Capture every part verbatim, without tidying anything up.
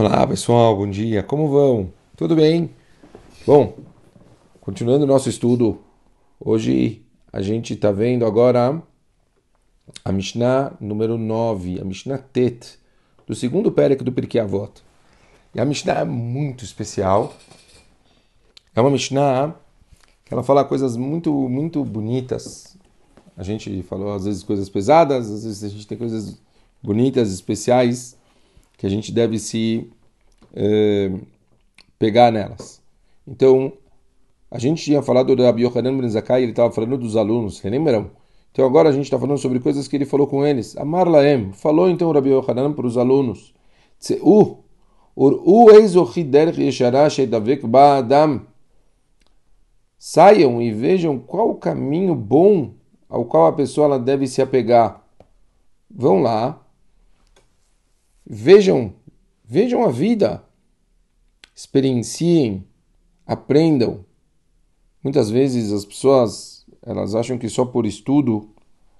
Olá pessoal, bom dia, como vão? Tudo bem? Bom, continuando o nosso estudo, hoje a gente está vendo agora a Mishnah número nove, a Mishnah Tet, do segundo Péreco do Pirkei Avot. E a Mishnah é muito especial, é uma Mishnah que ela fala coisas muito, muito bonitas. A gente falou às vezes coisas pesadas, às vezes a gente tem coisas bonitas, especiais, que a gente deve se eh, pegar nelas. Então, a gente tinha falado do Rabi Yohanan Ben Zakai, ele estava falando dos alunos, lembram? Então agora a gente está falando sobre coisas que ele falou com eles. Amar Laem, falou então o Rabi Yohanan para os alunos. Tseu, ur'u eizochi derech yeshara sheidavek ba'adam. Saiam e vejam qual o caminho bom ao qual a pessoa ela deve se apegar. Vão lá. Vejam, vejam a vida, experienciem, aprendam. Muitas vezes as pessoas, elas acham que só por estudo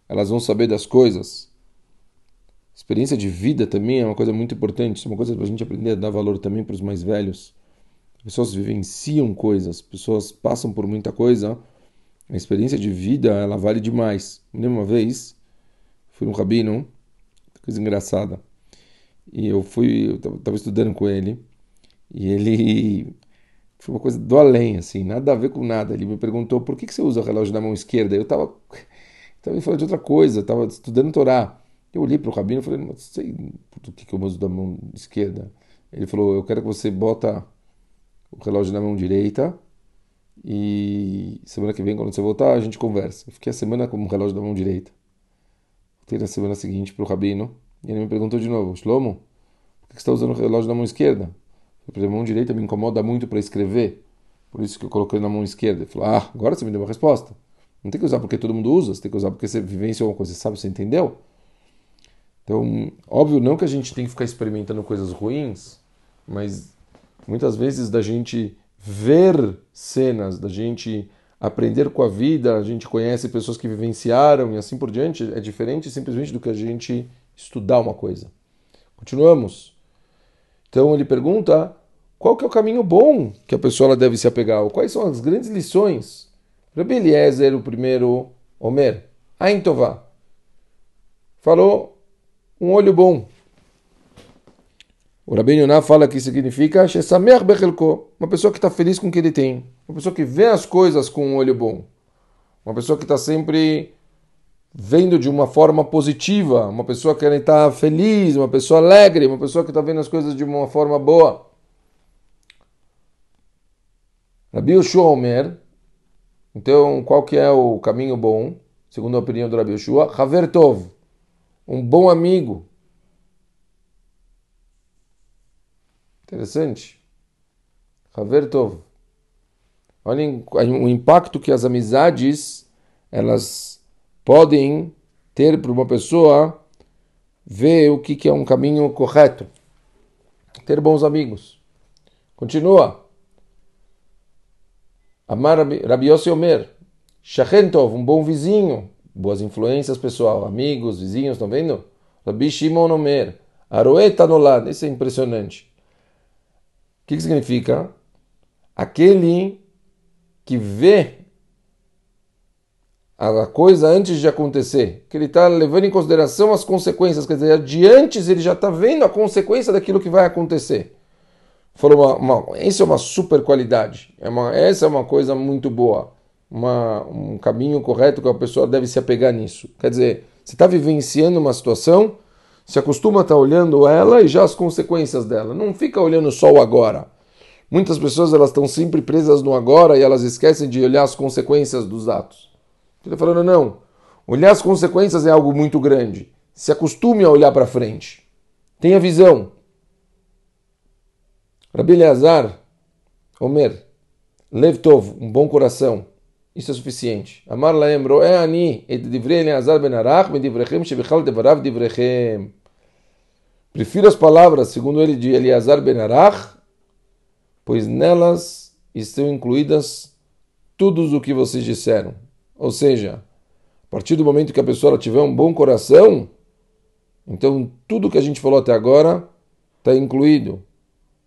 elas vão saber das coisas. Experiência de vida também é uma coisa muito importante, isso é uma coisa para a gente aprender a dar valor também para os mais velhos. As pessoas vivenciam coisas, as pessoas passam por muita coisa. A experiência de vida, ela vale demais. Me lembro uma vez, fui um rabino, coisa engraçada. E eu fui, eu estava estudando com ele, e ele, foi uma coisa do além, assim, nada a ver com nada. Ele me perguntou, por que, que você usa o relógio na mão esquerda? Eu estava falando de outra coisa, estava estudando Torá. Eu olhei para o rabino e falei, não sei por que, que eu uso da mão esquerda. Ele falou, eu quero que você bota o relógio na mão direita, e semana que vem, quando você voltar, a gente conversa. Eu fiquei a semana com o relógio na mão direita. Voltei na semana seguinte para o rabino, e ele me perguntou de novo, Shlomo, por que você está usando o relógio na mão esquerda? Porque a mão direita me incomoda muito para escrever, por isso que eu coloquei na mão esquerda. Ele falou, ah, agora você me deu uma resposta. Não tem que usar porque todo mundo usa, você tem que usar porque você vivencia alguma coisa, você sabe, você entendeu? Então, óbvio, não que a gente tem que ficar experimentando coisas ruins, mas muitas vezes da gente ver cenas, da gente aprender com a vida, a gente conhece pessoas que vivenciaram e assim por diante, é diferente simplesmente do que a gente estudar uma coisa. Continuamos. Então ele pergunta qual que é o caminho bom que a pessoa ela deve se apegar, ou quais são as grandes lições. Rabi Eliezer, o primeiro Omer, Aintová, falou um olho bom. O Rabi Yonah fala que significa uma pessoa que está feliz com o que ele tem, uma pessoa que vê as coisas com um olho bom, uma pessoa que está sempre vendo de uma forma positiva, uma pessoa que está feliz, uma pessoa alegre, uma pessoa que está vendo as coisas de uma forma boa. Rabi Yossi, então qual que é o caminho bom? Segundo a opinião do Rabi Yossi, Haver Tov, um bom amigo. Interessante. Haver Tov. Olhem o impacto que as amizades, elas podem ter para uma pessoa ver o que é um caminho correto. Ter bons amigos. Continua. Amar Rabi Yossi Omer. Shahentov, um bom vizinho. Boas influências, pessoal. Amigos, vizinhos, estão vendo? Rabi Shimon Omer. Aroeta no lado. Isso é impressionante. O que, que significa? Aquele que vê a coisa antes de acontecer, que ele está levando em consideração as consequências, quer dizer, adiante ele já está vendo a consequência daquilo que vai acontecer. Falou uma, uma, isso é uma super qualidade, é uma, essa é uma coisa muito boa, uma, um caminho correto que a pessoa deve se apegar nisso. Quer dizer, você está vivenciando uma situação, se acostuma a estar olhando ela e já as consequências dela, não fica olhando só o agora. Muitas pessoas elas estão sempre presas no agora e elas esquecem de olhar as consequências dos atos. Ele falando, não, olhar as consequências é algo muito grande. Se acostume a olhar para frente. Tenha visão. Rabi Eleazar, Omer, Lev Tov, um bom coração. Isso é suficiente. Amar Laem, ro'eh ani et divrei Eleazar Benarach, medivrechem shebichal devarav divrechem. Prefiro as palavras, segundo ele, de Eleazar Benarach, pois nelas estão incluídas tudo o que vocês disseram. Ou seja, a partir do momento que a pessoa tiver um bom coração, então tudo que a gente falou até agora está incluído.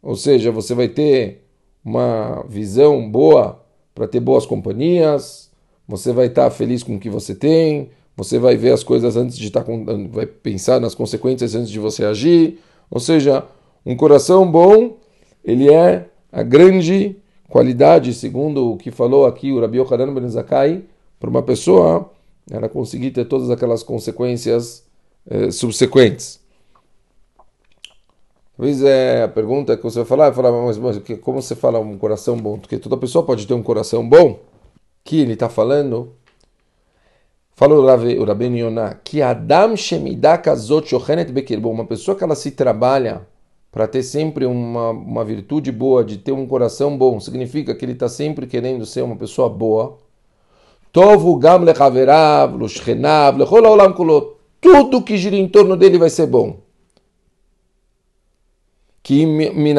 ou seja, você vai ter uma visão boa para ter boas companhias, você vai estar feliz com o que você tem, você vai ver as coisas antes de estar, vai pensar nas consequências antes de você agir, ou seja, um coração bom, ele é a grande qualidade, segundo o que falou aqui o Rabi Yohanan Ben Zakai, para uma pessoa ela conseguir ter todas aquelas consequências eh, subsequentes. Talvez é a pergunta que você vai falar, falar mas, mas como você fala um coração bom? Porque toda pessoa pode ter um coração bom. Que ele está falando, fala o Rabi Yonah, que Adam Shemidakazot Yohanet Bekerb, uma pessoa que ela se trabalha para ter sempre uma, uma virtude boa, de ter um coração bom, significa que ele está sempre querendo ser uma pessoa boa. Tudo que gira em torno dele vai ser bom. Ele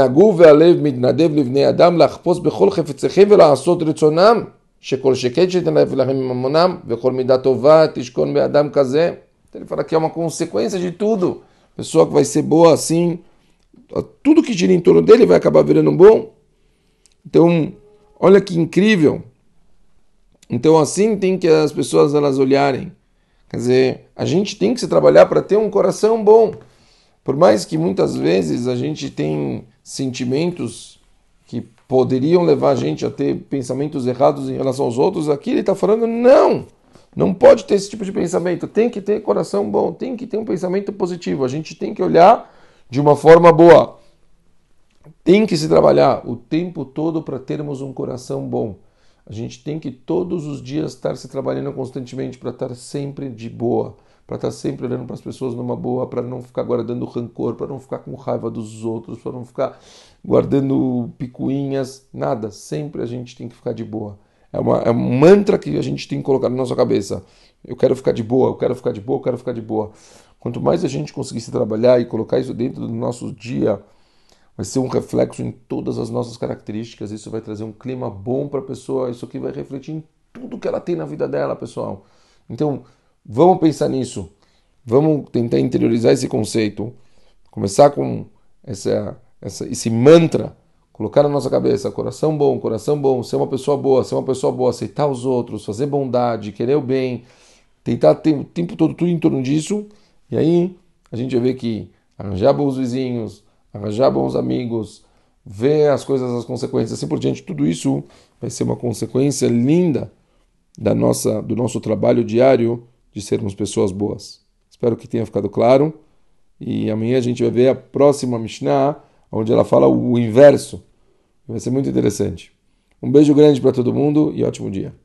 fala que é uma consequência de tudo. A pessoa que vai ser boa assim, tudo que gira em torno dele vai acabar virando bom. Então, olha que incrível. Então, assim tem que as pessoas elas olharem. Quer dizer, a gente tem que se trabalhar para ter um coração bom. Por mais que muitas vezes a gente tem sentimentos que poderiam levar a gente a ter pensamentos errados em relação aos outros, aqui ele está falando, não, não pode ter esse tipo de pensamento. Tem que ter coração bom, tem que ter um pensamento positivo. A gente tem que olhar de uma forma boa. Tem que se trabalhar o tempo todo para termos um coração bom. A gente tem que todos os dias estar se trabalhando constantemente para estar sempre de boa, para estar sempre olhando para as pessoas numa boa, para não ficar guardando rancor, para não ficar com raiva dos outros, para não ficar guardando picuinhas, nada. Sempre a gente tem que ficar de boa. É, uma, é um mantra que a gente tem que colocar na nossa cabeça. Eu quero ficar de boa, eu quero ficar de boa, eu quero ficar de boa. Quanto mais a gente conseguir se trabalhar e colocar isso dentro do nosso dia, vai ser um reflexo em todas as nossas características, isso vai trazer um clima bom para a pessoa, isso aqui vai refletir em tudo que ela tem na vida dela, pessoal. Então, vamos pensar nisso, vamos tentar interiorizar esse conceito, começar com essa, essa, esse mantra, colocar na nossa cabeça, coração bom, coração bom, ser uma pessoa boa, ser uma pessoa boa, aceitar os outros, fazer bondade, querer o bem, tentar ter o tempo todo tudo em torno disso, e aí a gente vai ver que arranjar bons vizinhos, arranjar bons amigos, ver as coisas, as consequências, assim por diante. Tudo isso vai ser uma consequência linda da nossa, do nosso trabalho diário de sermos pessoas boas. Espero que tenha ficado claro. E amanhã a gente vai ver a próxima Mishnah, onde ela fala o inverso. Vai ser muito interessante. Um beijo grande para todo mundo e ótimo dia.